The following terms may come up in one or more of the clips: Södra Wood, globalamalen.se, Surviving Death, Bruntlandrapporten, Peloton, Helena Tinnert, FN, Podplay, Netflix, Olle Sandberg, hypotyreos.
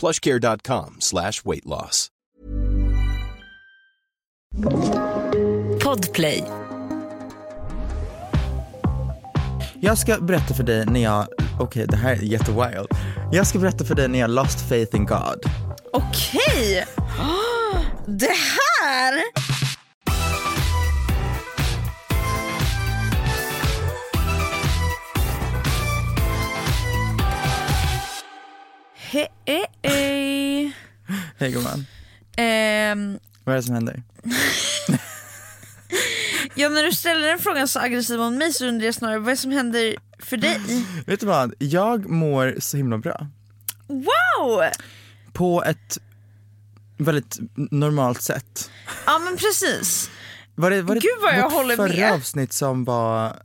PlushCare.com/weight loss. Podplay. Jag ska berätta för dig när jag... Okej, det här är jättewild. Jag ska berätta för dig när jag lost faith in God. Okej! Det här... Hej! Hej, gumman. Vad är det som händer? Ja, när du ställer den frågan så aggressiv om mig så undrar jag snarare, vad är det som händer för dig? Vet du vad? Jag mår så himla bra. Wow! På ett väldigt normalt sätt. Ja, men precis. Var det Gud vad jag håller med. Förra avsnitt som var...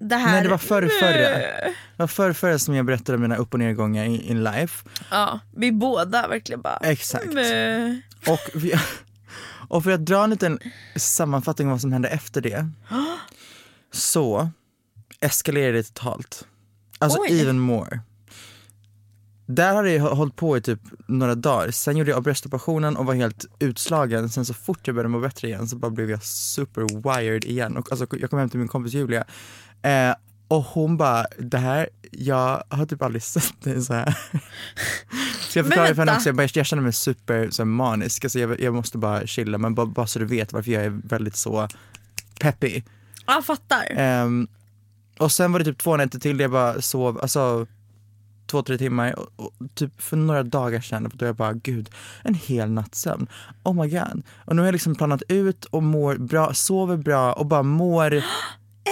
Det här... Nej, det var förra. Det var förra som jag berättade mina upp- och nedgångar in life. Ja, vi båda verkligen bara... Exakt. Och för att dra en liten sammanfattning av vad som hände efter det, så eskalerade det totalt. Alltså even more. Där hade jag hållit på i typ några dagar. Sen gjorde jag bröstoperationen och var helt utslagen. Sen så fort jag började må bättre igen så bara blev jag super wired igen. Och alltså, jag kom hem till min kompis Julia och hon bara, det här, jag har typ aldrig sett det så här. Så jag förklarar för henne också, jag känner mig super så manisk. Alltså jag måste bara chilla, men bara så du vet varför jag är väldigt så peppig. Ja, jag fattar. Och sen var det typ 2 nätter till där jag bara sov, alltså 2-3 timmar. Och typ för några dagar sedan då jag bara, gud, en hel nattsömn. Oh my god. Och nu har jag liksom planat ut och mår bra, sover bra och bara mår...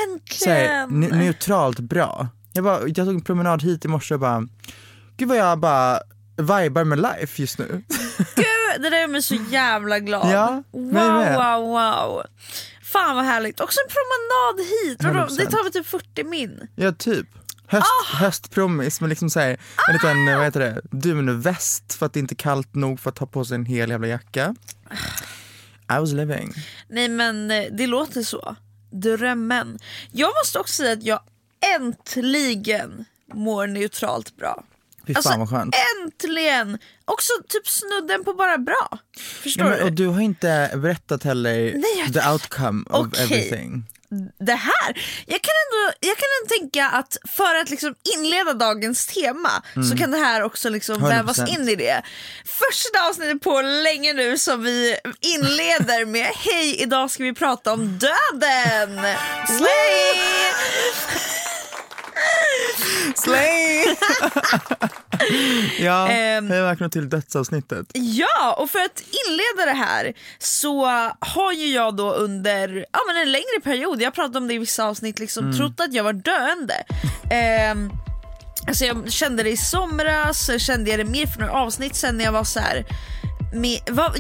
Äntligen! Neutralt bra. Jag tog en promenad hit i morse och bara, gud vad jag bara vibar med life just nu. Gud, det där gör mig så jävla glad. Ja, wow. Fan vad härligt. Också en promenad hit. 100%. Det tar väl typ 40 min. Ja, typ. Höstpromis, men liksom såhär en liten, vad heter det, dunväst för att det är inte kallt nog för att ta på sig en hel jävla jacka. I was living. Nej, men det låter så. Drömmen. Jag måste också säga att jag äntligen mår neutralt bra. Fy fan, alltså, vad skönt. Äntligen! Också typ snudden på bara bra. Förstår du? Och du har inte berättat heller. Nej, the outcome of everything. Det här. Jag kan ändå tänka att för att liksom inleda dagens tema så kan det här också liksom vävas in i det. Första avsnittet på länge nu som vi inleder med hej, idag ska vi prata om döden. Slay! Slay! Ja, hej, välkomna till dödsavsnittet. Ja, och för att inleda det här så har ju jag då under en längre period, jag pratade om det i vissa avsnitt, liksom trott att jag var döende. Alltså jag kände det i somras, kände jag det mer för några avsnitt sen när jag var så här.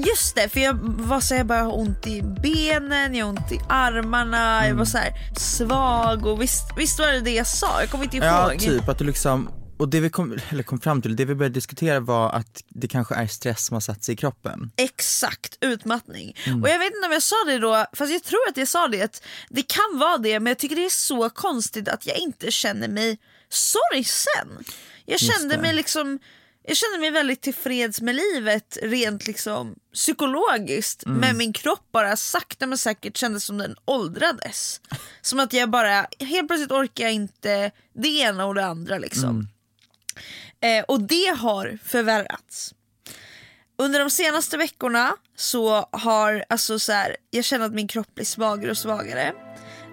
Just det, för jag var så här, jag bara har ont i benen, jag har ont i armarna, jag var så här svag, och visst var det jag sa, jag kommer inte ihåg. Ja, typ att du liksom, och det vi kom fram till, det vi började diskutera var att det kanske är stress som har satt sig i kroppen. Exakt, utmattning. Och jag vet inte om jag sa det då, fast jag tror att jag sa det, att det kan vara det, men jag tycker det är så konstigt att jag inte känner mig sorgsen. Jag kände mig väldigt tillfreds med livet rent liksom psykologiskt, men min kropp bara sakta men säkert kändes som den åldrades. Som att jag bara, helt plötsligt orkar jag inte det ena och det andra liksom. Och det har förvärrats. Under de senaste veckorna så har jag känner att min kropp blir svagare och svagare.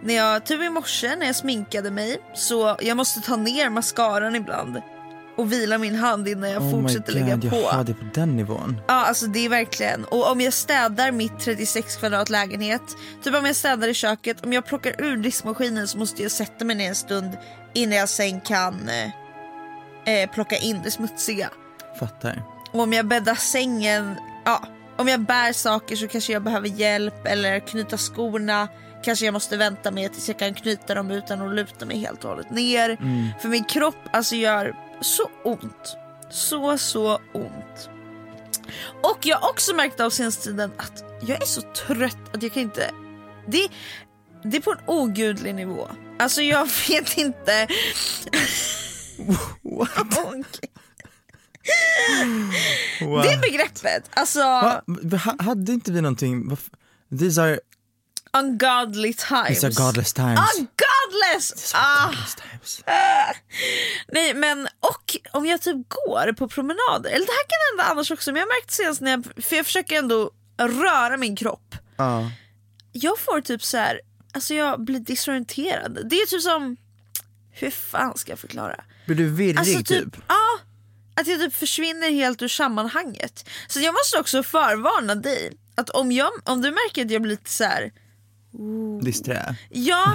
När jag typ i morse när jag sminkade mig, så jag måste ta ner mascaran ibland och vila min hand innan jag fortsätter lägga på. Jag har det på den nivån. Ja, alltså det är verkligen. Och om jag städar mitt 36 kvadrat lägenhet, typ om jag städar i köket, om jag plockar ur diskmaskinen, så måste jag sätta mig ner en stund innan jag sen kan plocka in det smutsiga. Fattar. Och om jag bäddar sängen, om jag bär saker så kanske jag behöver hjälp, eller knyta skorna. Kanske jag måste vänta med tills jag kan knyta dem utan att luta mig helt och hållet ner. För min kropp gör så ont. Så ont. Och jag har också märkt av senaste tiden att jag är så trött att jag kan inte. Det är på en ogudlig nivå. Alltså jag vet inte. What? Okay. What? Det begreppet. Alltså. Hade inte vi någonting? These are ungodly times. These are godless times. Ungodless! Godless times. Nej, men och om jag typ går på promenader, eller det här kan hända annars också, men jag märkte senast när jag försöker ändå röra min kropp. Jag får typ så här, alltså jag blir disorienterad. Det är typ som, hur fan ska jag förklara? Blir du virrig alltså, typ? Ja, att jag typ försvinner helt ur sammanhanget. Så jag måste också förvarna dig att om du märker att jag blir lite så här. Disträ. Ja,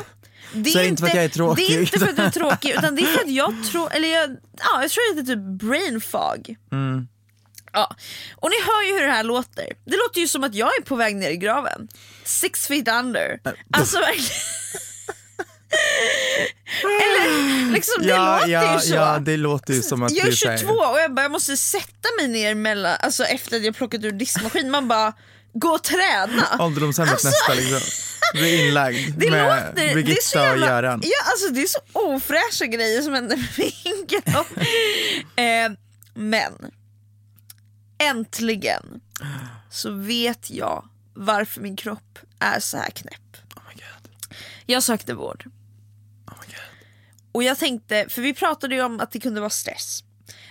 det är inte för att jag är tråkig. Det är inte för att du är tråkig, utan det är för att jag tror att det är typ brain fog. Ja. Och ni hör ju hur det här låter. Det låter ju som att jag är på väg ner i graven. 6 feet under. Alltså verkligen. Eller liksom det låter ju som att jag är 22 och jag måste sätta mig ner mellan, alltså efter att jag plockat ur diskmaskin. Man bara, gå och träna. Ålderdomshemmet alltså, nästa liksom. Bli inlagd det med låter, Birgitta det är så jävla, och Göran. Ja, alltså det är så ofräscha grejer som händer med min kropp. Men äntligen så vet jag varför min kropp är så här knäpp. Oh my God. Jag sökte vård. Oh my God. Och jag tänkte, för vi pratade ju om att det kunde vara stress,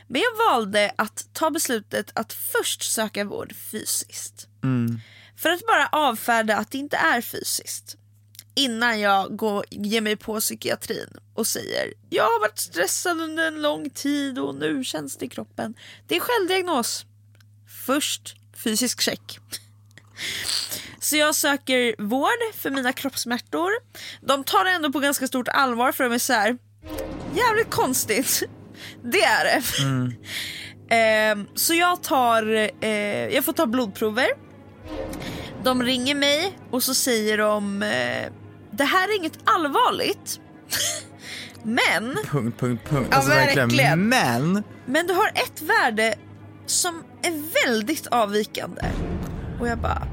men jag valde att ta beslutet att först söka vård fysiskt. För att bara avfärda att det inte är fysiskt. Innan jag ger mig på psykiatrin och säger jag har varit stressad under en lång tid och nu känns det i kroppen. Det är självdiagnos. Först fysisk check. Så jag söker vård för mina kroppssmärtor. De tar det ändå på ganska stort allvar, för de är så här, jävligt konstigt. Det är det. Så jag får ta blodprover. De ringer mig och så säger de det här är inget allvarligt. Men punkt. Ja, alltså, verkligen. Men du har ett värde som är väldigt avvikande. Och jag bara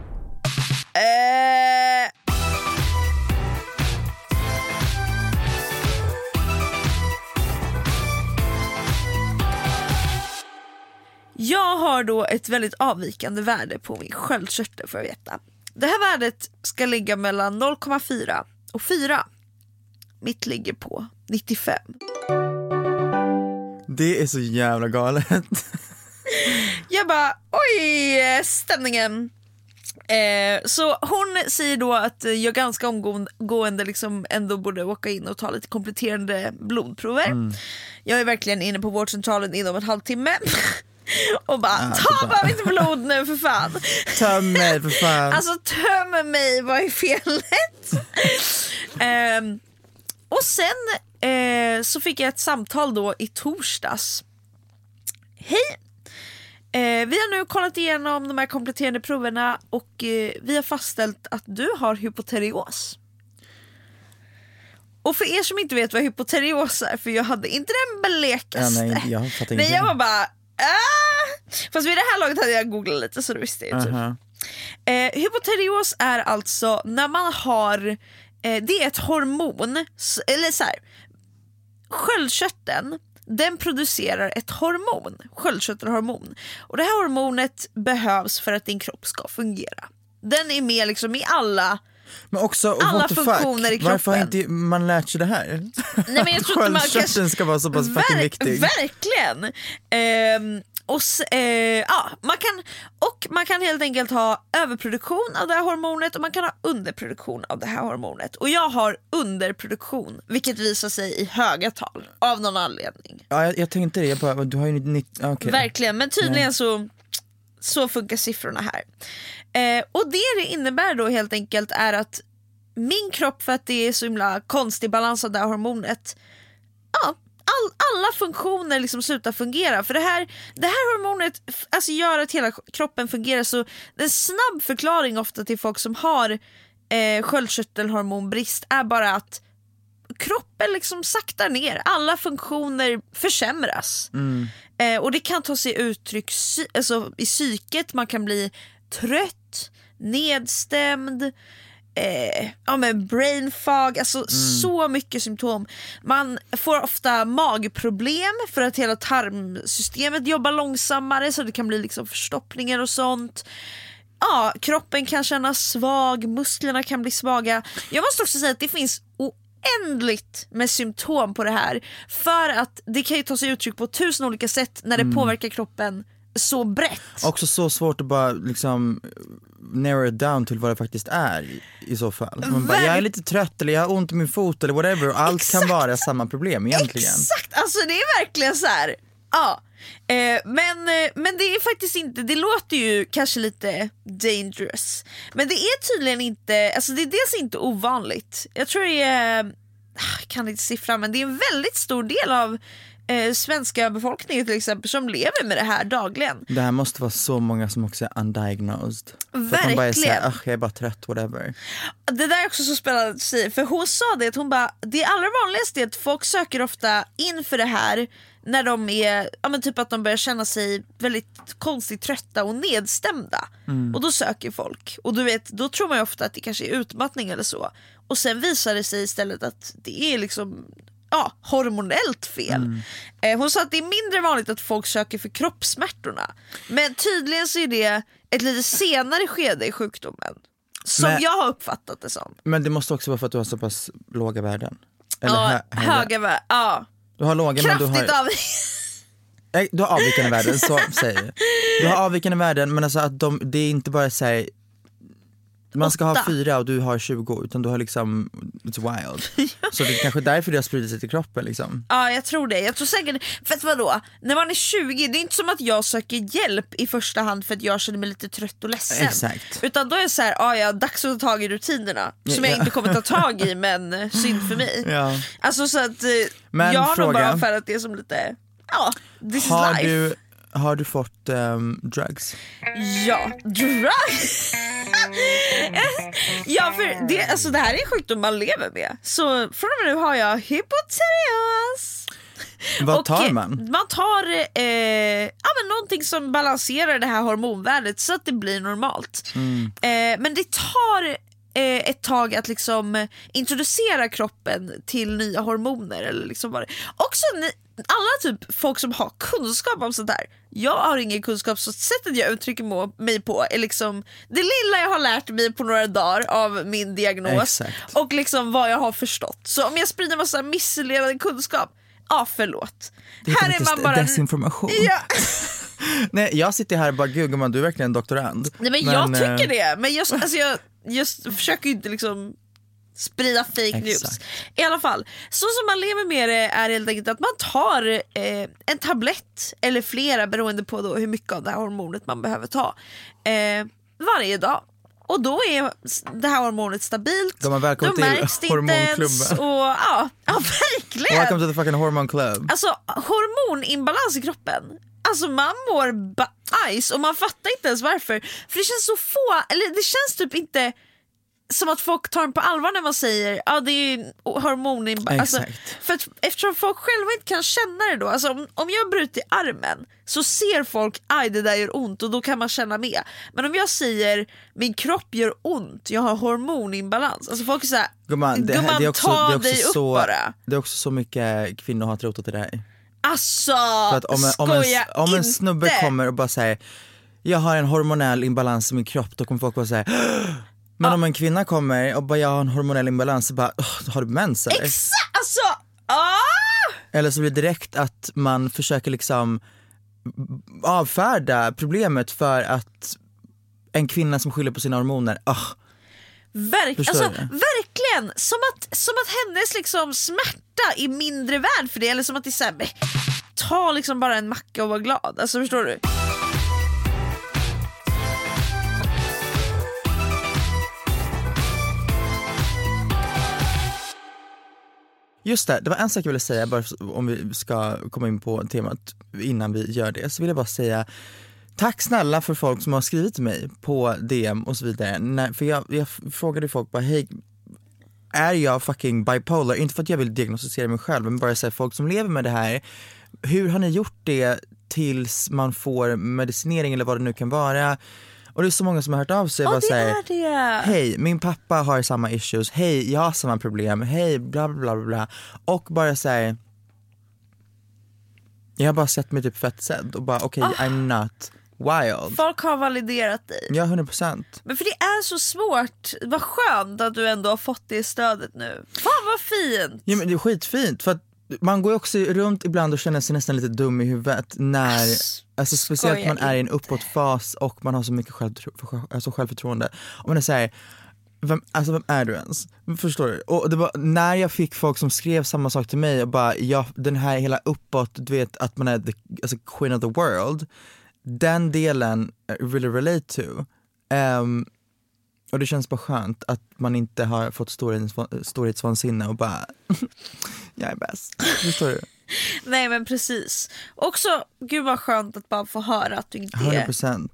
jag har då ett väldigt avvikande värde på min sköldkörtel, för att veta. Det här värdet ska ligga mellan 0,4 och 4. Mitt ligger på 95. Det är så jävla galet. Jag bara, oj, stämningen. Så hon säger då att jag ganska omgående liksom ändå borde åka in och ta lite kompletterande blodprover. Jag är verkligen inne på vårdcentralen inom en halvtimme och bara, ta bara mitt blod nu för fan. Töm mig för fan. Alltså töm mig, vad är felet? Och sen så fick jag ett samtal då i torsdags. Hej, vi har nu kollat igenom de här kompletterande proverna och vi har fastställt att du har hypoterios. Och för er som inte vet vad hypoterios är, för jag hade inte den blekaste. Nej, jag var bara, fast vid det här laget hade jag googlat lite så du visste ju typ. Hypoterios är alltså när man har, det är ett hormon, eller så här, sköldkörteln, den producerar ett hormon, sköldkörtelhormon. Och det här hormonet behövs för att din kropp ska fungera. Den är med liksom i alla, men också, alla funktioner i kroppen. Varför har inte man lärt sig det här? Nej, men jag tror att sköldkörteln ska vara så pass fucking viktig. Verkligen. Man kan helt enkelt ha överproduktion av det här hormonet och man kan ha underproduktion av det här hormonet. Och jag har underproduktion, vilket visar sig i höga tal av någon anledning. Ja, jag tänkte det. Jag bara, du har ju nytt, okay. Verkligen, men tydligen så funkar siffrorna här. Och det innebär då helt enkelt är att min kropp, för att det är så himla konstig balans av det här hormonet, alla funktioner liksom slutar fungera. För det här hormonet alltså gör att hela kroppen fungerar. Så det är en snabb förklaring ofta till folk som har sköldkörtelhormonbrist är bara att kroppen liksom saktar ner. Alla funktioner försämras. Och det kan ta sig uttryck i psyket. Man kan bli trött, nedstämd, brain fog, alltså så mycket symptom. Man får ofta magproblem för att hela tarmsystemet jobbar långsammare, så det kan bli liksom förstoppningar och sånt. Ja, kroppen kan känna svag, musklerna kan bli svaga. Jag måste också säga att det finns oändligt med symptom på det här, för att det kan ju ta sig uttryck på 1000 olika sätt när det påverkar kroppen så brett. Också så svårt att bara liksom narrow it down till vad det faktiskt är i så fall. Man bara, jag är lite trött eller jag har ont i min fot eller whatever. Allt kan vara samma problem egentligen. Exakt, alltså det är verkligen så här. Ja. Men det är faktiskt inte, det låter ju kanske lite dangerous. Men det är tydligen inte, alltså det är dels inte ovanligt. Jag tror det är, kan inte siffra, men det är en väldigt stor del av svenska befolkningen till exempel som lever med det här dagligen. Det här måste vara så många som också är undiagnosed. Verkligen. För att man bara säger, jag är bara trött, whatever. Det där är också så spännande att säga, för hon sa det, att hon bara, det allra vanligaste är att folk söker ofta in för det här när de är, ja men typ att de börjar känna sig väldigt konstigt trötta och nedstämda. Och då söker folk. Och du vet, då tror man ju ofta att det kanske är utmattning eller så. Och sen visar det sig istället att det är liksom hormonellt fel. Hon sa att det är mindre vanligt att folk söker för kroppssmärtorna, men tydligen så är det ett lite senare skede i sjukdomen, som jag har uppfattat det som. Men det måste också vara för att du har så pass låga värden. Eller höga värden. Du har låga, kraftigt, men du har du har avvikande värden, så säger du har avvikande värden, men alltså att det är inte bara säg man ska ha 4 och du har 20, utan du har liksom, it's wild. Så det är kanske därför det har spridit sig till kroppen liksom. Ja, jag tror det. Jag tror säkert, för att vadå? När man är 20, det är inte som att jag söker hjälp i första hand för att jag känner mig lite trött och ledsen. Exakt. Utan då är det så här, dags att ta tag i rutinerna. Som jag inte kommer ta tag i, men synd för mig. Ja. Alltså så att, men jag har nog bara för att det är som lite, this is life. Har du fått drugs? Ja, drugs? Ja, för det, alltså det här är en sjukdom man lever med. Så från och med nu har jag hypotyreos. Vad tar man? Man tar någonting som balanserar det här hormonvärdet så att det blir normalt. Men det tar ett tag att liksom introducera kroppen till nya hormoner eller liksom vad det. Också alla typ folk som har kunskap om sånt där. Jag har ingen kunskap, så sättet jag uttrycker mig på är liksom det lilla jag har lärt mig på några dagar av min diagnos. Exakt. Och liksom vad jag har förstått. Så om jag sprider massa missledande kunskap, förlåt. Det är här är man bara desinformation. Ja. Nej, jag sitter här och bara, gud man, du är verkligen en doktorand. Nej, men jag tycker det. Men just, alltså, jag försöker ju inte liksom sprida fake news. Exakt. I alla fall, så som man lever med det är helt enkelt att man tar en tablett eller flera, beroende på då hur mycket av det här hormonet man behöver ta, varje dag. Och då är det här hormonet stabilt. De märks till hormonklubben. Ja, verkligen. Welcome to the fucking hormone club. Alltså, hormoninbalans i kroppen. Alltså, man mår bajs och man fattar inte ens varför. För det känns så få, eller det känns typ inte som att folk tar den på allvar när man säger ja, det är ju hormoninbalans. Alltså, för att, eftersom folk själva inte kan känna det då. Alltså, om jag bryter armen så ser folk, aj det där gör ont, och då kan man känna med. Men om jag säger, min kropp gör ont, jag har hormoninbalans. Alltså folk är såhär, gumman, det är också, ta det är också dig upp så, bara. Det är också så mycket kvinnor har trott åt i det här. Alltså, om en snubbe kommer och bara säger, jag har en hormonell imbalans i min kropp, då kommer folk bara säga. Men om en kvinna kommer och bara, jag har en hormonell imbalans, så bara, har du mens eller? Exakt, alltså, Eller så blir det direkt att man försöker liksom avfärda problemet för att en kvinna som skyller på sina hormoner. Verkligen, som att hennes liksom smärta är mindre värd för det. Eller som att det är så här, ta liksom bara en macka och var glad. Alltså, förstår du? Just det var en sak jag ville säga, bara om vi ska komma in på temat innan vi gör det, så vill jag bara säga tack snälla för folk som har skrivit till mig på DM och så vidare. Nej, för jag frågade folk bara, hej, är jag fucking bipolar? Inte för att jag vill diagnostisera mig själv, men bara säga, folk som lever med det här, hur har ni gjort det tills man får medicinering eller vad det nu kan vara? Och det är så många som har hört av sig och bara säger, hej, min pappa har samma issues, hej, jag har samma problem, hej, bla bla bla bla. Och bara säger, jag har bara sett mig typ fett sedd och bara, okej, I'm not wild. Folk har validerat dig. Ja, 100%. Men för det är så svårt. Vad skönt att du ändå har fått det stödet nu. Fan vad fint. Ja, men det är skitfint, för att man går ju också runt ibland och känner sig nästan lite dum i huvudet när, alltså speciellt man är i en uppåtfas och man har så mycket självförtroende. Och man är såhär, vem är du ens? Förstår du? Och det var när jag fick folk som skrev samma sak till mig och bara, ja, den här hela uppåt, du vet att man är alltså queen of the world, den delen really relate to. Och det känns bara skönt att man inte har fått storhetsvansinne och bara, jag är bäst. Förstår du? Nej, men precis. Också, gud vad skönt att bara få höra att du inte är 100%.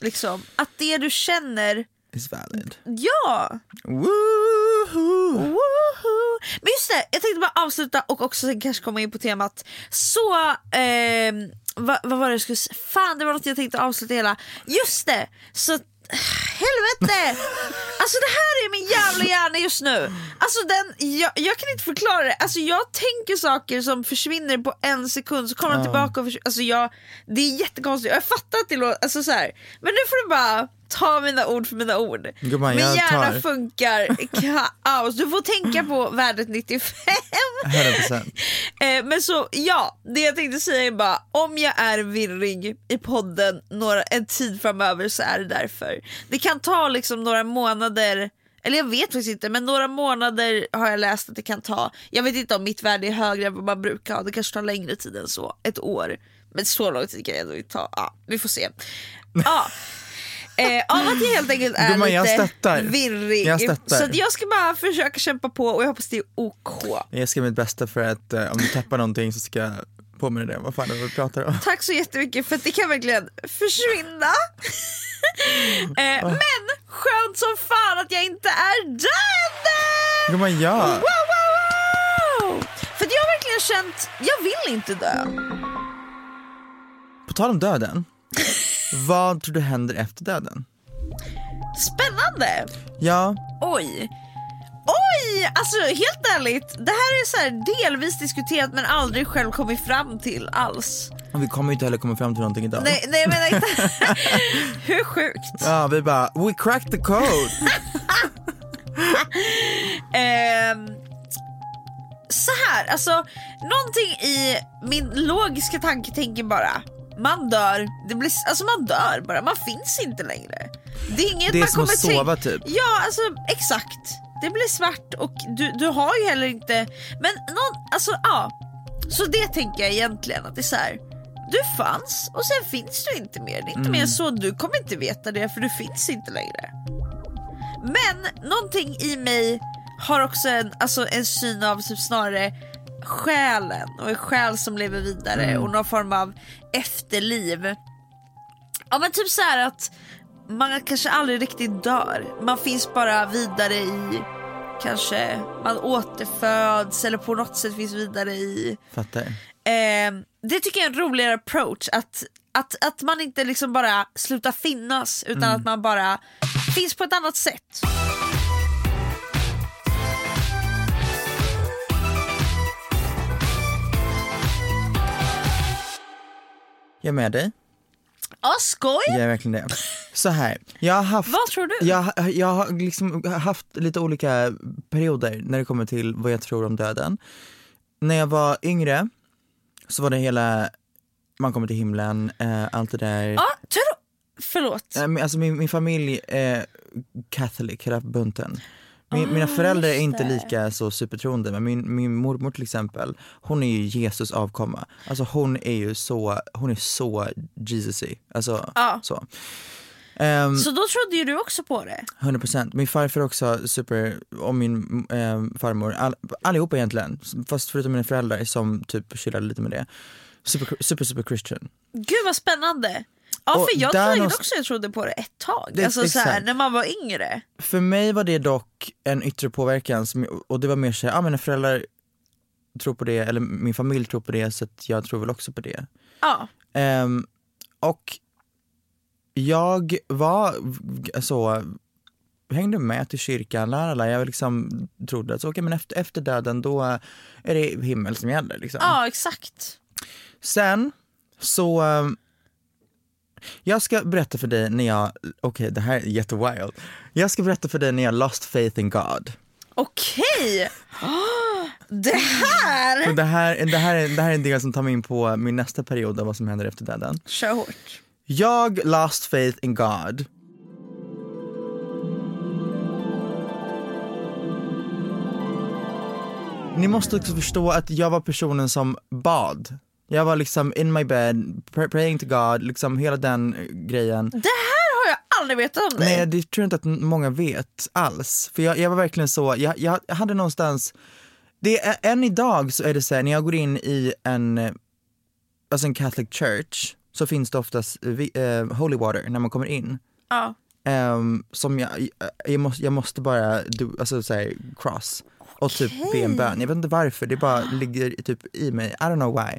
Liksom, att det du känner is valid. Ja! Woohoo! Men just det, jag tänkte bara avsluta och också kanske komma in på temat. Så, vad var det jag skulle säga? Fan, det var något jag tänkte avsluta hela. Just det! Så helvete! Alltså det här är min jävla hjärna just nu. Alltså jag kan inte förklara det. Alltså jag tänker saker som försvinner på en sekund, så kommer de tillbaka och alltså det är jättekonstigt. Jag fattar att det låter, alltså så här. Men nu får du bara ta mina ord för mina ord. Gumman, min hjärna funkar kaos. Du får tänka på värdet 95. 100%. Men så ja, det jag tänkte säga är bara, om jag är virrig i podden en tid framöver, så är det därför. Det kan ta liksom några månader, eller jag vet faktiskt inte, men några månader har jag läst att det kan ta. Jag vet inte om mitt värde är högre än vad man brukar ha. Det kanske tar längre tid än så, ett år. Men så lång tid kan jag ändå ta. Ja, vi får se. Ja. Av att jag helt enkelt är lite virrig. Så att jag ska bara försöka kämpa på, och jag hoppas det är OK. Jag ska mitt bästa för att om du tappar någonting så ska jag påminna dig vad fan vi pratar om. Tack så jättemycket, för att det kan verkligen försvinna. Men skönt som fan att jag inte är död. Gumman, ja. Wow. För att jag har verkligen känt, jag vill inte dö. På tal om döden. Vad tror du händer efter döden? Spännande! Ja. Oj! Alltså helt ärligt, det här är så här delvis diskuterat men aldrig själv kommit fram till alls. Och vi kommer ju inte heller komma fram till någonting idag. Nej, jag menar inte. Hur sjukt? Ja, vi bara, we cracked the code! Så här, alltså någonting i min logiska tanke tänker bara, Man dör, det blir, alltså man dör bara. Man finns inte längre. Det är inget det är man som kommer att sova typ. Ja, alltså exakt. Det blir svart och du har ju heller inte. Men någon, alltså ja. Så det tänker jag egentligen att det är så här. Du fanns och sen finns du inte mer. Det är inte mer så, du kommer inte veta det, för du finns inte längre. Men någonting i mig har också en syn av typ snarare själen, och en själ som lever vidare och någon form av efterliv. Ja, men typ så här att man kanske aldrig riktigt dör. Man finns bara vidare i, kanske man återföds eller på något sätt finns vidare i. Fattar. Det tycker jag är en roligare approach, att man inte liksom bara slutar finnas, utan att man bara finns på ett annat sätt. Jag är med dig. Ja, skoj. Jag är verkligen det. Så här, jag har haft, vad tror du? Jag har liksom haft lite olika perioder när det kommer till vad jag tror om döden. När jag var yngre så var det hela, man kommer till himlen, allt det där. Ja, förlåt. Alltså min familj är catholic, hela bunten. Mina föräldrar är inte lika så supertroende, men min mormor till exempel, hon är ju Jesus avkomma. Alltså hon är så Jesusy. Alltså så. Så då trodde ju du också på det. 100%. Min farfar också super, och min farmor, allihopa egentligen, fast förutom mina föräldrar som typ chillade lite med det. Super Christian. Gud vad spännande. Ja, för jag trodde på det ett tag. Det, alltså så här, när man var yngre. För mig var det dock en yttre påverkan som, och det var mer så här, mina föräldrar tror på det, eller min familj tror på det, så att jag tror väl också på det. Ja. Och jag var så, hängde med till kyrkan, lärarna, jag liksom trodde att så, okay, men efter döden då är det himmel som gäller liksom. Ja, exakt. Sen så jag ska berätta för dig när jag, okej, det här är jättewild. Jag ska berätta för dig när jag lost faith in God. Okej. Det här är en del som tar mig in på min nästa period av vad som händer efter döden. Kör hårt. Jag lost faith in God. Ni måste också förstå att jag var personen som bad. Jag var liksom in my bed, praying to God, liksom hela den grejen. Det här har jag aldrig vetat om dig. Nej, det tror jag inte att många vet alls. För jag var verkligen så, jag hade någonstans, det är, än idag så är det så här, när jag går in i en Catholic Church så finns det oftast holy water när man kommer in. Ja. Som jag måste bara cross och typ be en bön. Jag vet inte varför, det bara ligger typ i mig. I don't know why.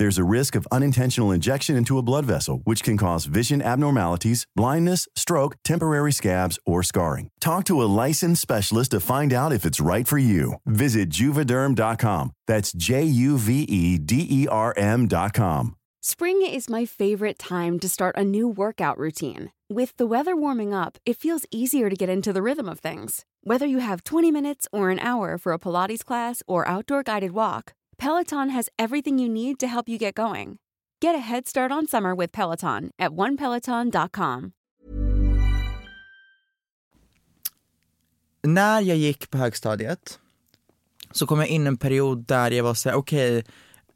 There's a risk of unintentional injection into a blood vessel, which can cause vision abnormalities, blindness, stroke, temporary scabs, or scarring. Talk to a licensed specialist to find out if it's right for you. Visit Juvederm.com. That's JUVEDERM.com. Spring is my favorite time to start a new workout routine. With the weather warming up, it feels easier to get into the rhythm of things. Whether you have 20 minutes or an hour for a Pilates class or outdoor guided walk, Peloton has everything you need to help you get going. Get a head start on summer with Peloton at onepeloton.com. När jag gick på högstadiet så kom jag in en period där jag var så här, okej,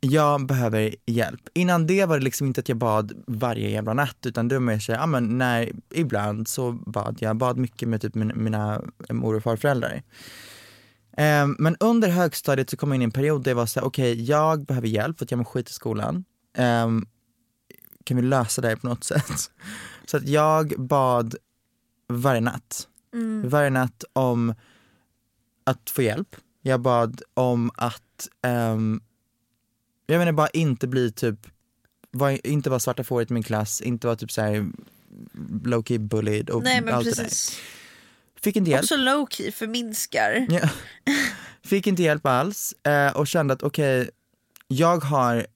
jag behöver hjälp. Innan det var det liksom inte att jag bad varje jävla natt, utan det var mer så här, ja men nej, ibland så bad jag. Bad mycket med typ mina mor- och farföräldrar. Men under högstadiet så kom jag in en period där jag var så här, okej, jag behöver hjälp för att jag mår skit i skolan. Kan vi lösa det på något sätt? Så att jag bad varje natt. Varje natt om att få hjälp. Jag bad om att jag menar bara inte bli typ inte vara svarta fåret i min klass, inte vara typ så här low key bullied och nej, men allt precis. Det där. Fick inte hjälp. Också low key förminskar. Ja. Fick inte hjälp alls och kände att okej, jag har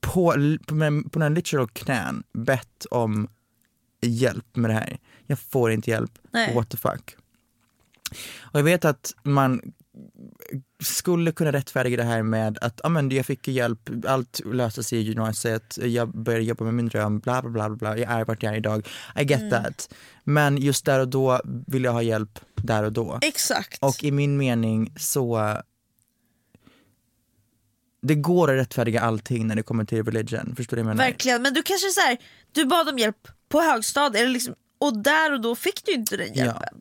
på den literal knän bett om hjälp med det här. Jag får inte hjälp. Nej. What the fuck. Och jag vet att man skulle kunna rättfärdiga det här med att jag fick hjälp, allt löste sig i gymnasiet, jag började jobba med min dröm, bla bla bla bla, jag är vart jag är idag, I get that. Men just där och då vill jag ha hjälp där och då. Exakt. Och i min mening så det går att rättfärdiga allting när det kommer till religion. Förstår du vad jag menar? Verkligen, men du kanske så här, du bad om hjälp på högstadiet liksom, och där och då fick du inte den hjälpen. Ja.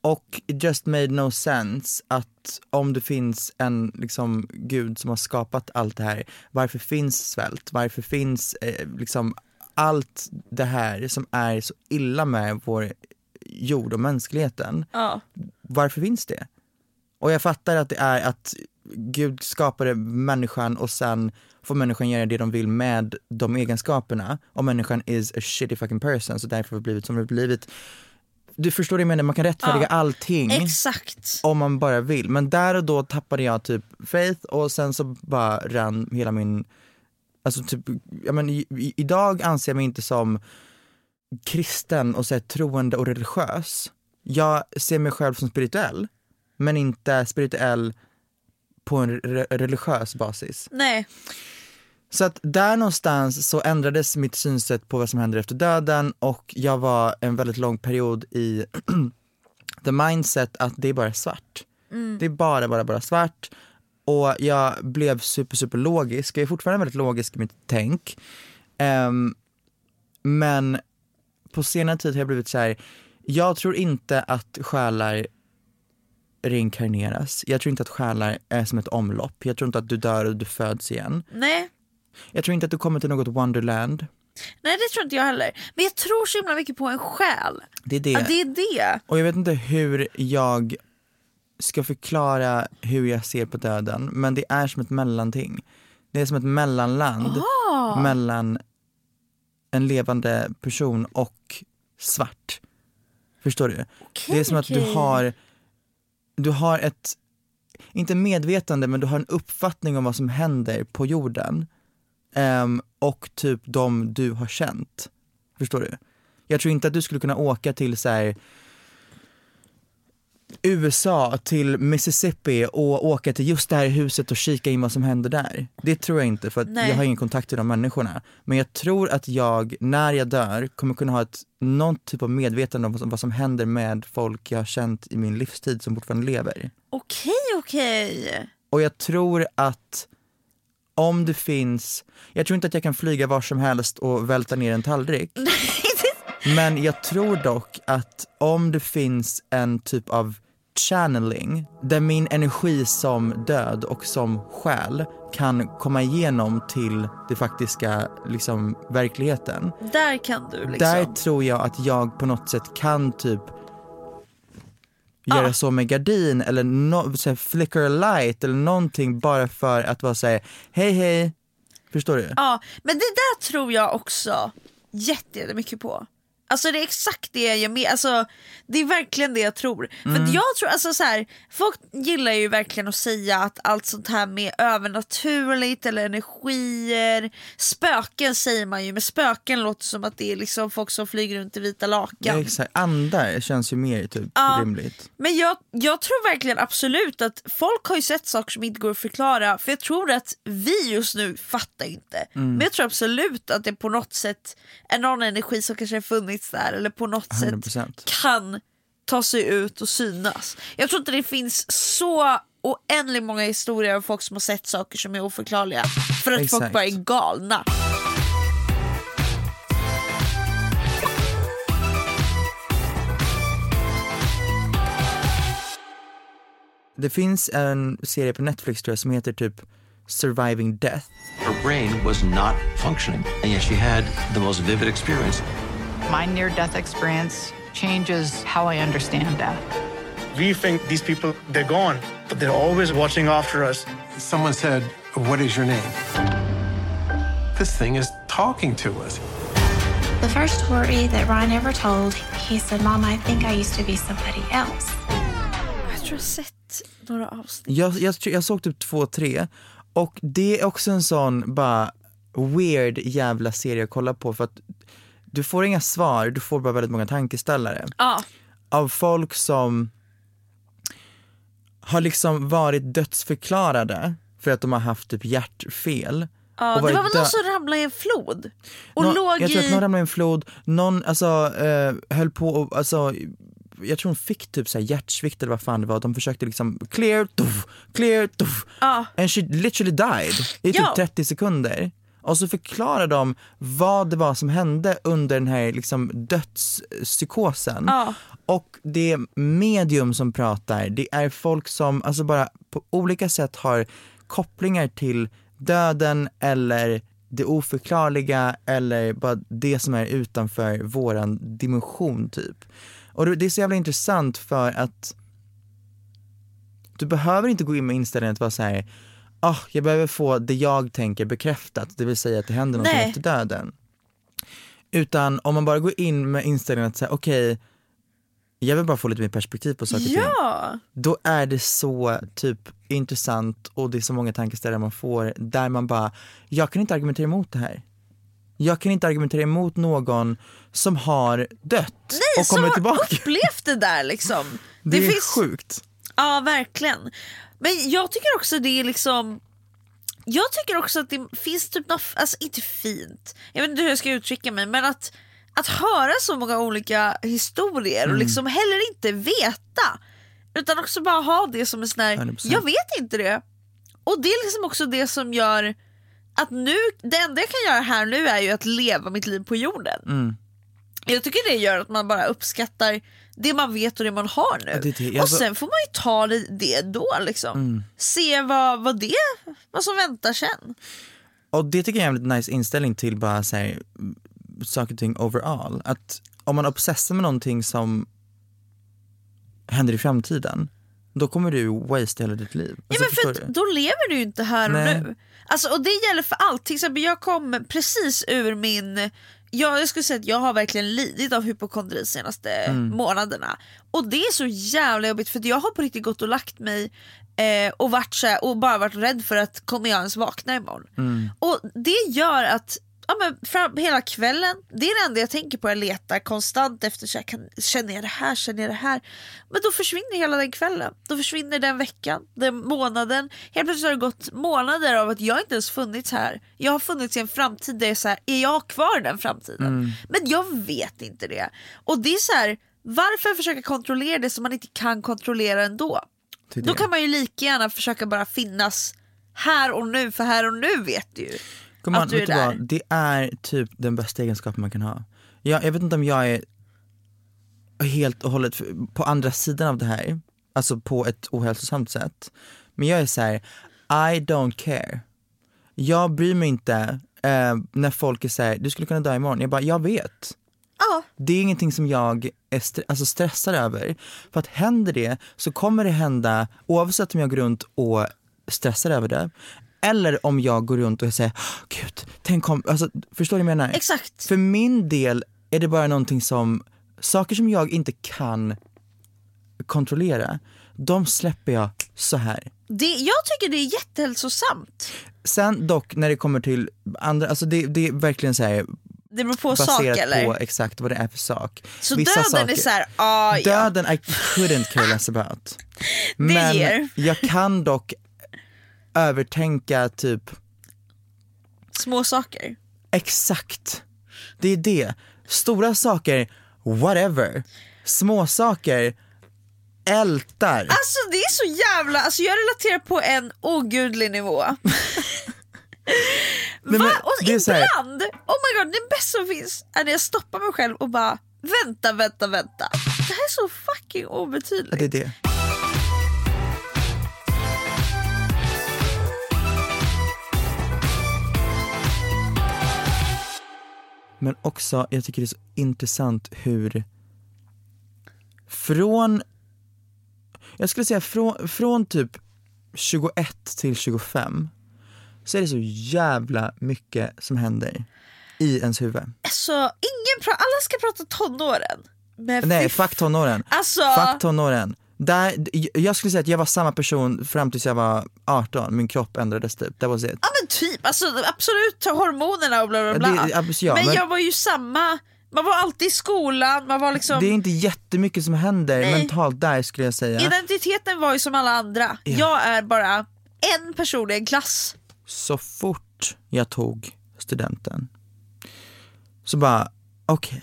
Och it just made no sense att om det finns en liksom gud som har skapat allt det här, varför finns svält? Varför finns liksom allt det här som är så illa med vår jord och mänskligheten? Ja. Varför finns det? Och jag fattar att det är att Gud skapade människan och sen får människan göra det de vill med de egenskaperna, och människan is a shitty fucking person, så därför har det blivit som det har blivit. Du förstår det jag menar, man kan rättfärdiga allting. Exakt. Om man bara vill. Men där och då tappade jag typ faith, och sen så bara rann hela min alltså typ, jag menar, idag anser jag mig inte som kristen och så här, troende och religiös. Jag ser mig själv som spirituell, men inte spirituell på en religiös basis. Nej. Så att där någonstans så ändrades mitt synsätt på vad som händer efter döden, och jag var en väldigt lång period i the mindset att det är bara svart. Det är bara svart, och jag blev super logisk. Jag är fortfarande väldigt logisk i mitt tänk. Men på senare tid har jag blivit så här, jag tror inte att själar reinkarneras. Jag tror inte att själar är som ett omlopp. Jag tror inte att du dör och du föds igen. Nej. Jag tror inte att du kommer till något Wonderland. Nej, det tror inte jag heller. Men jag tror så himla mycket på en själ. Det är det. Ja, det är det. Och jag vet inte hur jag ska förklara hur jag ser på döden, men det är som ett mellanting. Det är som ett mellanland mellan en levande person och svart. Förstår du? Okay, det är som att du har ett, inte medvetande, men du har en uppfattning om vad som händer på jorden. Och typ de du har känt. Förstår du? Jag tror inte att du skulle kunna åka till så här, USA, till Mississippi och åka till just det här huset och kika in vad som händer där. Det tror jag inte, för att jag har ingen kontakt med de människorna. Men jag tror att jag, när jag dör, kommer kunna ha någon typ av medvetande om vad som händer med folk jag har känt i min livstid som fortfarande lever. Okej. Och jag tror att om det finns, jag tror inte att jag kan flyga var som helst och välta ner en tallrik. Men jag tror dock att om det finns en typ av channeling där min energi som död och som själ kan komma igenom till det faktiska liksom verkligheten. Där kan du liksom. Där tror jag att jag på något sätt kan typ göra så med gardin eller så här flicker a light eller någonting, bara för att vara så här, hej. Förstår du? Ja, men det där tror jag också jättemycket på. Alltså det är exakt det jag gör med. Alltså det är verkligen det jag tror. För jag tror alltså så här, folk gillar ju verkligen att säga att allt sånt här med övernaturligt eller energier, spöken säger man ju, men spöken låter som att det är liksom folk som flyger runt i vita lakan. Ja, exakt. Andar känns ju mer typ rimligt. Men jag tror verkligen absolut att folk har ju sett saker som inte går att förklara, för jag tror att vi just nu fattar inte. Men jag tror absolut att det på något sätt är någon energi som kanske har funnits där, eller på något 100%. Sätt kan ta sig ut och synas. Jag tror inte det finns så oändligt många historier av folk som har sett saker som är oförklarliga, för att folk bara är galna. Det finns en serie på Netflix tror jag som heter typ Surviving Death. Her brain was not functioning and yet she had the most vivid experience. My near-death experience changes how I understand death. We think these people, they're gone, but they're always watching after us. Someone said, "What is your name?" This thing is talking to us. The first story that Ryan ever told, he said, "Mom, I think I used to be somebody else." Jag tror jag sett några avsnitt. Jag såg typ 2-3. Och det är också en sån bara weird jävla serie att kolla på, för att du får inga svar, du får bara väldigt många tankeställare av folk som har liksom varit dödsförklarade för att de har haft typ hjärtfel. Det var väl någon som ramlade i en flod och låg i... Jag tror att någon ramlade i en flod, någon alltså, höll på och, alltså, jag tror hon fick typ så här hjärtsvikt eller vad fan det var. De försökte liksom clear, and she literally died i typ 30 sekunder. Och så förklarar de vad det var som hände under den här liksom dödspsykosen. Och det är medium som pratar. Det är folk som alltså bara på olika sätt har kopplingar till döden eller det oförklarliga eller bara det som är utanför våran dimension typ. Och det är så jävla intressant, för att du behöver inte gå in med inställningen att vara så här: jag behöver få det jag tänker bekräftat, det vill säga att det händer något efter döden. Utan om man bara går in med inställningen att säga okej, jag vill bara få lite mer perspektiv på saker och ting, då är det så typ intressant, och det är så många tankeställare man får där man bara, jag kan inte argumentera emot det här. Jag kan inte argumentera emot någon som har dött och kommer tillbaka. Nej, som upplevt det där liksom. Det är sjukt. Ja, verkligen. Men jag tycker också det är liksom, jag tycker också att det finns typ något, alltså inte fint, jag vet inte hur jag ska uttrycka mig, men att höra så många olika historier och liksom heller inte veta, utan också bara ha det som en sån här, 100%. Jag vet inte det. Och det är liksom också det som gör att nu, det enda jag kan göra här nu är ju att leva mitt liv på jorden. Jag tycker det gör att man bara uppskattar det man vet och det man har nu. Och sen får man ju ta det då liksom. Se vad som väntar sen. Och det tycker jag är en nice inställning till bara så här, saker och ting overall. Att om man obsessar med någonting som händer i framtiden, då kommer du waste hela ditt liv. Alltså, ja, men för då lever du ju inte här och nu. Alltså, och det gäller för allt. Till exempel, jag kom precis ur min... Jag skulle säga att jag har verkligen lidit av hypokondri de senaste månaderna. Och det är så jävla jobbigt, för att jag har på riktigt gått och lagt mig och varit så här, och bara varit rädd för att kommer jag ens vakna imorgon. Och det gör att hela kvällen, det är det enda jag tänker på. Jag letar konstant efter så här, känner jag det här. Men då försvinner hela den kvällen, då försvinner den veckan, den månaden. Helt plötsligt har det gått månader av att jag inte ens funnits här. Jag har funnits i en framtid där jag är så här, är jag kvar i den framtiden? Men jag vet inte det. Och det är så här, varför försöka kontrollera det som man inte kan kontrollera ändå? Då kan man ju lika gärna försöka bara finnas här och nu, för här och nu vet du ju. Det är typ den bästa egenskapen man kan ha. Jag vet inte om jag är helt och hållet på andra sidan av det här, alltså på ett ohälsosamt sätt, men jag är så här: I don't care. Jag bryr mig inte när folk är så här, du skulle kunna dö imorgon. Jag bara, jag vet. Det är ingenting som jag är stressar över, för att händer det så kommer det hända, oavsett om jag går runt och stressar över det eller om jag går runt och säger gud, tänk om, alltså, förstår du vad jag menar? Exakt. För min del är det bara någonting som, saker som jag inte kan kontrollera, de släpper jag så här. Jag tycker det är jättehälsosamt. Sen dock när det kommer till andra, alltså det är verkligen så här. Det beror på sak eller? På exakt vad det är för sak. Så vissa döden saker, är så här, döden ja. I couldn't care less about. Men jag kan dock övertänka typ små saker. Exakt. Det är det. Stora saker, whatever. Små saker, ältar. Alltså det är så jävla, alltså jag relaterar på en ogudlig nivå. Men, och ibland, oh my god, det bästa som finns är när jag stoppar mig själv och bara vänta. Det här är så fucking obetydligt. Ja, det är det. Men också, jag tycker det är så intressant hur från typ 21 till 25 så är det så jävla mycket som händer i ens huvud. Alltså, alla ska prata tonåren. Nej, fuck tonåren. Alltså... fuck tonåren. Jag skulle säga att jag var samma person fram tills jag var 18. Min kropp ändrades typ. Ja men typ, alltså, absolut hormonerna och bla bla bla. Men jag var ju samma. Man var alltid i skolan, man var liksom... Det är inte jättemycket som händer mentalt där, skulle jag säga. Identiteten var ju som alla andra. Ja. Jag är bara en person i en klass. Så fort jag tog studenten så bara, okej,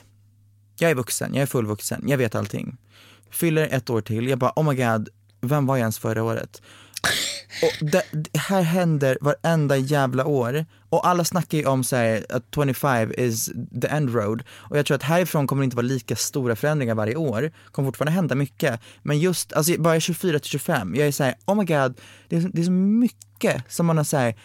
jag är vuxen, jag är fullvuxen, jag vet allting. Fyller ett år till, jag bara, oh my god, vem var jag ens förra året? Och det här händer varenda jävla år. Och alla snackar ju om så här, att 25 is the end road. Och jag tror att härifrån kommer det inte vara lika stora förändringar varje år. Kommer fortfarande hända mycket. Men just, alltså bara 24-25, jag är så här, oh my god, det är så mycket som man har så här,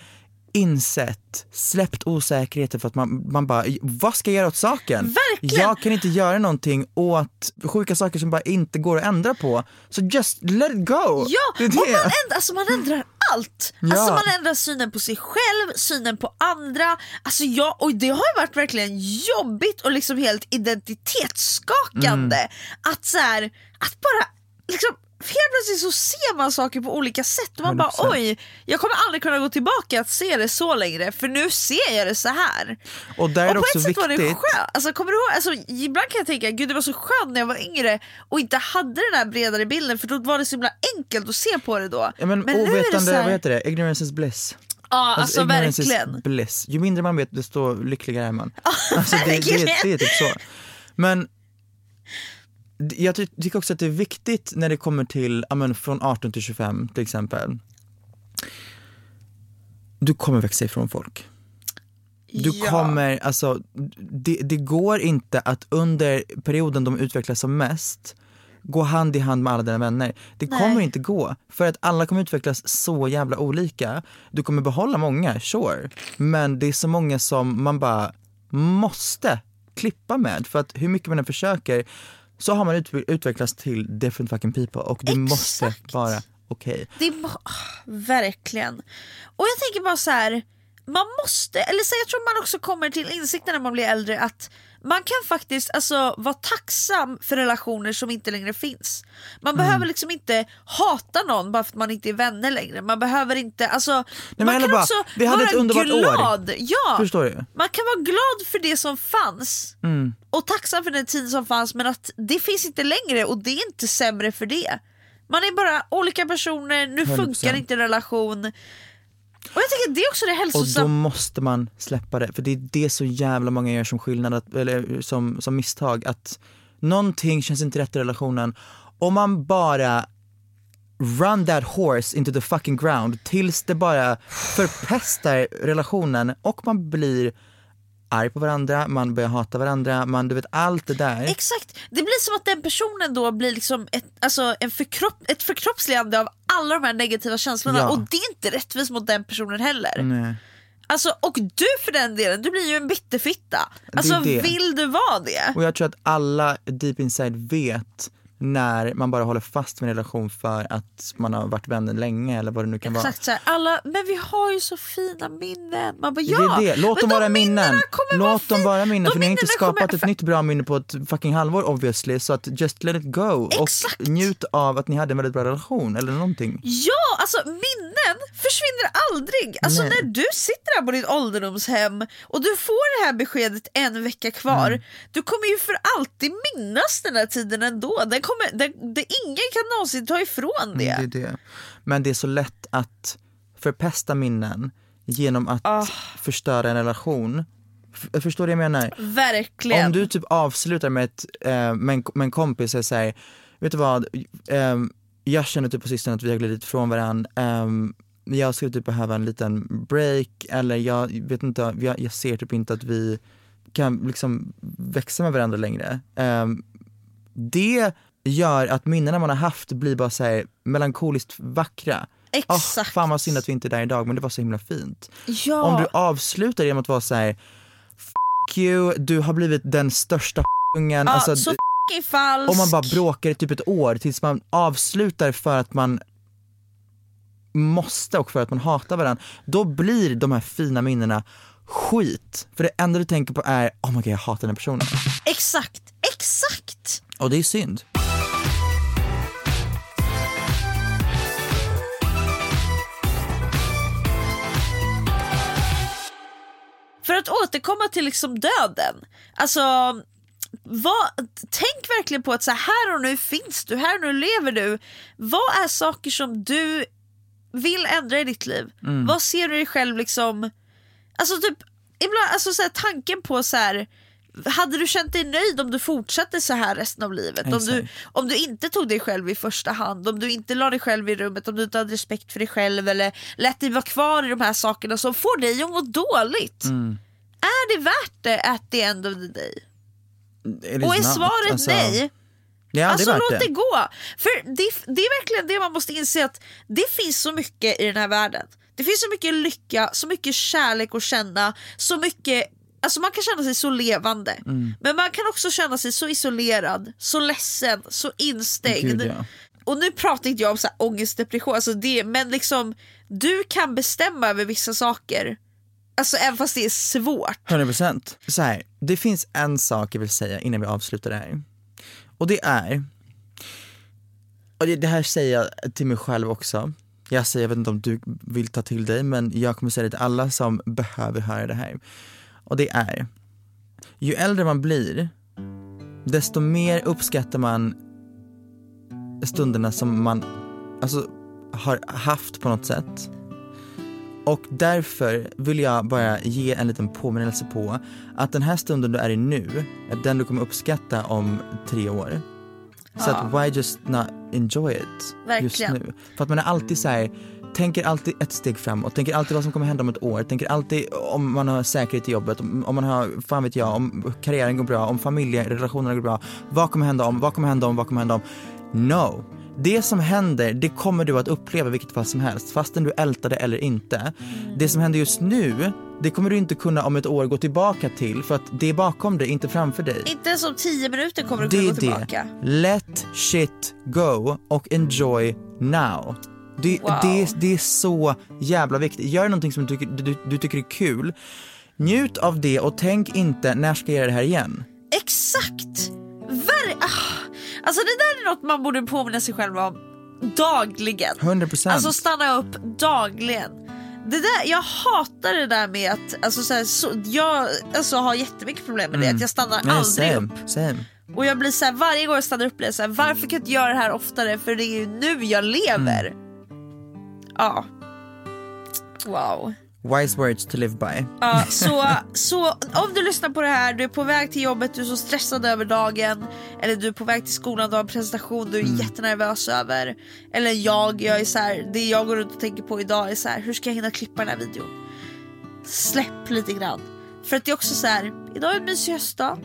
insett, släppt osäkerheten för att man bara, vad ska jag göra åt saken? Verkligen. Jag kan inte göra någonting åt sjuka saker som bara inte går att ändra på. Så just let it go. Ja, det är det. Och man ändrar allt. Ja. Alltså man ändrar synen på sig själv, synen på andra. Alltså och det har varit verkligen jobbigt och liksom helt identitetsskakande att så här, att bara liksom helt plötsligt så ser man saker på olika sätt och man 100%. Bara, oj, jag kommer aldrig kunna gå tillbaka att se det så längre, för nu ser jag det så här. Och där är det också viktigt. Var det skönt. Alltså, kommer du ihåg, alltså, ibland kan jag tänka, gud, det var så skönt när jag var yngre och inte hade den här bredare bilden, för då var det så himla enkelt att se på det då. Ja, men ovetande, är det så här... vad heter det? Ignorance is bliss. Ja, alltså verkligen. Bliss. Ju mindre man vet, desto lyckligare är man. Alltså, det är typ så. Men jag tycker också att det är viktigt när det kommer till från 18 till 25 till exempel. Du kommer växa ifrån folk. Kommer, alltså, det går inte att under perioden de utvecklas som mest gå hand i hand med alla dina vänner. Det kommer inte gå. För att alla kommer utvecklas så jävla olika. Du kommer behålla många, sure. Men det är så många som man bara måste klippa med. För att hur mycket man än försöker... så har man utvecklats till different fucking people. Och det måste vara okej. Verkligen. Och jag tänker bara så här, man måste, eller så jag tror man också kommer till insikten när man blir äldre att man kan faktiskt, alltså, vara tacksam för relationer som inte längre finns. Man behöver liksom inte hata någon bara för att man inte är vänner längre. Man behöver inte, alltså, man kan bara, också vi hade vara ett underbart glad år. Ja, förstår du? Man kan vara glad för det som fanns och tacksam för den tid som fanns, men att det finns inte längre och det är inte sämre för det. Man är bara olika personer, nu 100%. Funkar inte en relation. Och jag tycker det är också det hälsosamma. Och då måste man släppa det. För det är det så jävla många gör som skillnad eller som misstag. Att någonting känns inte rätt i relationen. Om man bara run that horse into the fucking ground tills det bara förpestar relationen. Och man blir arg på varandra, man börjar hata varandra, man, du vet, allt det där. Exakt, det blir som att den personen då blir liksom ett förkroppsligande av alla de här negativa känslorna, och det är inte rättvist mot den personen heller. Nej. Alltså, och du för den delen, du blir ju en bitterfitta. Alltså, det. Vill du vara det? Och jag tror att alla deep inside vet när man bara håller fast med en relation för att man har varit vänner länge eller vad det nu kan vara. Exakt så här, alla, men vi har ju så fina minnen. Man bara, ja, det är det. Låt dem vara minnen. Låt dem vara minnen, för ni har inte skapat ett nytt bra minne på ett fucking halvår obviously, så att just let it go. Exakt. Och njut av att ni hade en väldigt bra relation eller någonting. Ja, alltså minnen försvinner aldrig. Alltså när du sitter här på ditt ålderdomshem och du får det här beskedet en vecka kvar, du kommer ju för alltid minnas den här tiden ändå. Den kommer, det ingen kan någonsin ta ifrån det. Det är det. Men det är så lätt att förpesta minnen genom att förstöra en relation. Förstår du vad jag menar? Verkligen. Om du typ avslutar med en kompis och säger, vet du vad, jag känner typ på sistone att vi har glidit från varandra, jag skulle typ behöva en liten break, eller jag vet inte, jag ser typ inte att vi kan liksom växa med varandra längre. Det gör att minnena man har haft blir bara så här melankoliskt vackra. Exakt. Oh, fan vad synd att vi inte är där idag, men det var så himla fint. Ja. Om du avslutar genom att vara så här, fuck you, du har blivit den största f***ungen. Ja, alltså, så f***ing falsk. Och man bara bråkar i typ ett år tills man avslutar för att man måste och för att man hatar varandra. Då blir de här fina minnena skit. För det enda du tänker på är, oh my god, jag hatar den här personen. Exakt, exakt. Och det är synd. För att återkomma till liksom döden. Alltså, tänk verkligen på att så här och nu finns du, här och nu lever du. Vad är saker som du vill ändra i ditt liv? Vad ser du dig själv liksom? Alltså typ, ibland, alltså så här, tanken på så här, hade du känt dig nöjd om du fortsatte så här resten av livet? Om du inte tog dig själv i första hand, om du inte la dig själv i rummet, om du inte hade respekt för dig själv eller lät dig vara kvar i de här sakerna som får dig att må dåligt. Är det värt det att det ändå är dig? Och är svaret alltså, nej? Ja, alltså låt det gå. För det är verkligen det man måste inse, att det finns så mycket i den här världen. Det finns så mycket lycka, så mycket kärlek att känna, så mycket. Alltså man kan känna sig så levande, men man kan också känna sig så isolerad, så ledsen, så instängd. Gud, ja. Och nu pratar inte jag om så här ångestdepression, alltså det, men liksom du kan bestämma över vissa saker. Alltså även fast det är svårt. 100%. Så här, det finns en sak jag vill säga innan vi avslutar det här. Och det är, och det här säger jag till mig själv också. Jag vet inte om du vill ta till dig, men jag kommer säga det till alla som behöver höra det här. Och det är, ju äldre man blir, desto mer uppskattar man stunderna som man alltså har haft på något sätt. Och därför vill jag bara ge en liten påminnelse på att den här stunden du är i nu är den du kommer uppskatta om 3 år. Så att why just not enjoy it verkligen. Just nu? För att man är alltid så här, tänker alltid ett steg framåt, tänker alltid vad som kommer hända om ett år, tänker alltid om man har säkerhet i jobbet, om man har, fan vet jag, om karriären går bra, om familjerelationerna går bra, vad kommer hända om? No! Det som händer, det kommer du att uppleva vilket fall som helst, fastän du ältar det eller inte. Det som händer just nu, det kommer du inte kunna om ett år gå tillbaka till, för att det är bakom dig, inte framför dig. Inte ens om 10 minuter kommer du kunna gå tillbaka. Let shit go och enjoy now. Det är så jävla viktigt. Gör någonting som du tycker är kul. Njut av det och tänk inte, när ska jag göra det här igen? Exakt! Alltså det där är något man borde påminna sig själv om dagligen. 100%. Alltså stanna upp dagligen. Det där, jag hatar det där med att alltså, jag alltså, har jättemycket problem med det, att jag stannar aldrig upp. Same. Och jag blir så här, varje gång jag stannar upp blir så här, varför kan jag inte göra det här oftare? För det är ju nu jag lever. Ja. Wow. Wise words to live by. Ja, så om du lyssnar på det här, du är på väg till jobbet, du är så stressad över dagen, eller du är på väg till skolan, du har en presentation, du är jättenervös över, eller jag är så här, det jag går runt och tänker på idag är så här, hur ska jag hinna klippa den här videon? Släpp lite grann. För att det är också så här, idag är en mysig höstdag,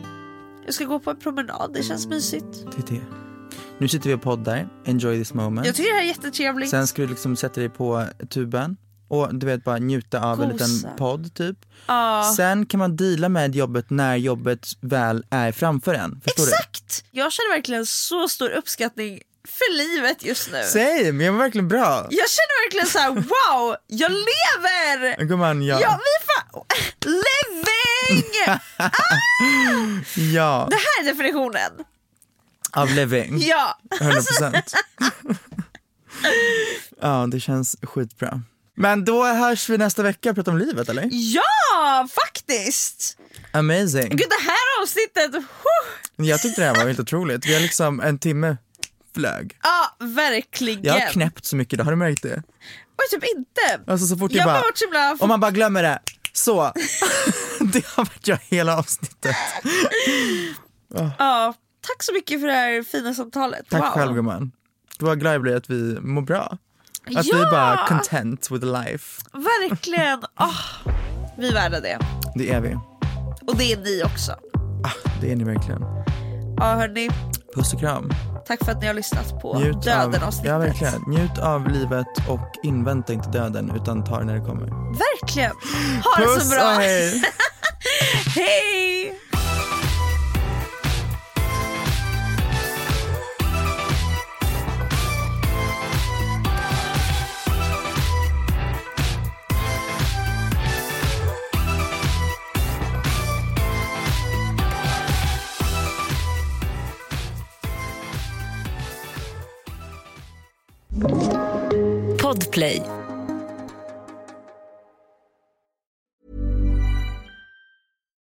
jag ska gå på en promenad, det känns mysigt. Det är det. Nu sitter vi och poddar, enjoy this moment. Jag tycker det här är jättetrevligt. Sen ska du liksom sätta dig på tuben och du vet bara njuta av en liten podd typ. Sen kan man deala med jobbet när jobbet väl är framför en. Förstår Exakt! Du? Jag känner verkligen så stor uppskattning för livet just nu. Same, jag var verkligen bra. Jag känner verkligen så här, wow, jag lever! Gumman, ja. Ja, vi living! Ja. Det här är definitionen. Av living? Ja. 100%. Ja, det känns skitbra. Men då hörs vi nästa vecka och pratar om livet, eller? Ja, faktiskt. Amazing. Gud, det här avsnittet. Jag tyckte det här var helt otroligt. Vi har liksom en timme flög. Ja, verkligen. Jag har knäppt så mycket idag, har du märkt det? Och typ inte. Alltså, så fort jag bara, så ibland... Om man bara glömmer det. Så. Det har varit jag hela avsnittet. Ja, tack så mycket för det här fina samtalet. Tack själv, gumman. Du var glad jag blev att vi mår bra. Att vi är bara content with life. Verkligen. Vi är värda det. Det är vi. Och det är ni också. Det är ni verkligen. Ja, hörni. Puss och kram. Tack för att ni har lyssnat på Döden-avsnittet. Ja, verkligen. Njut av livet och invänta inte döden utan ta det när det kommer. Verkligen. Ha det så bra. Hej. Hej. Podplay.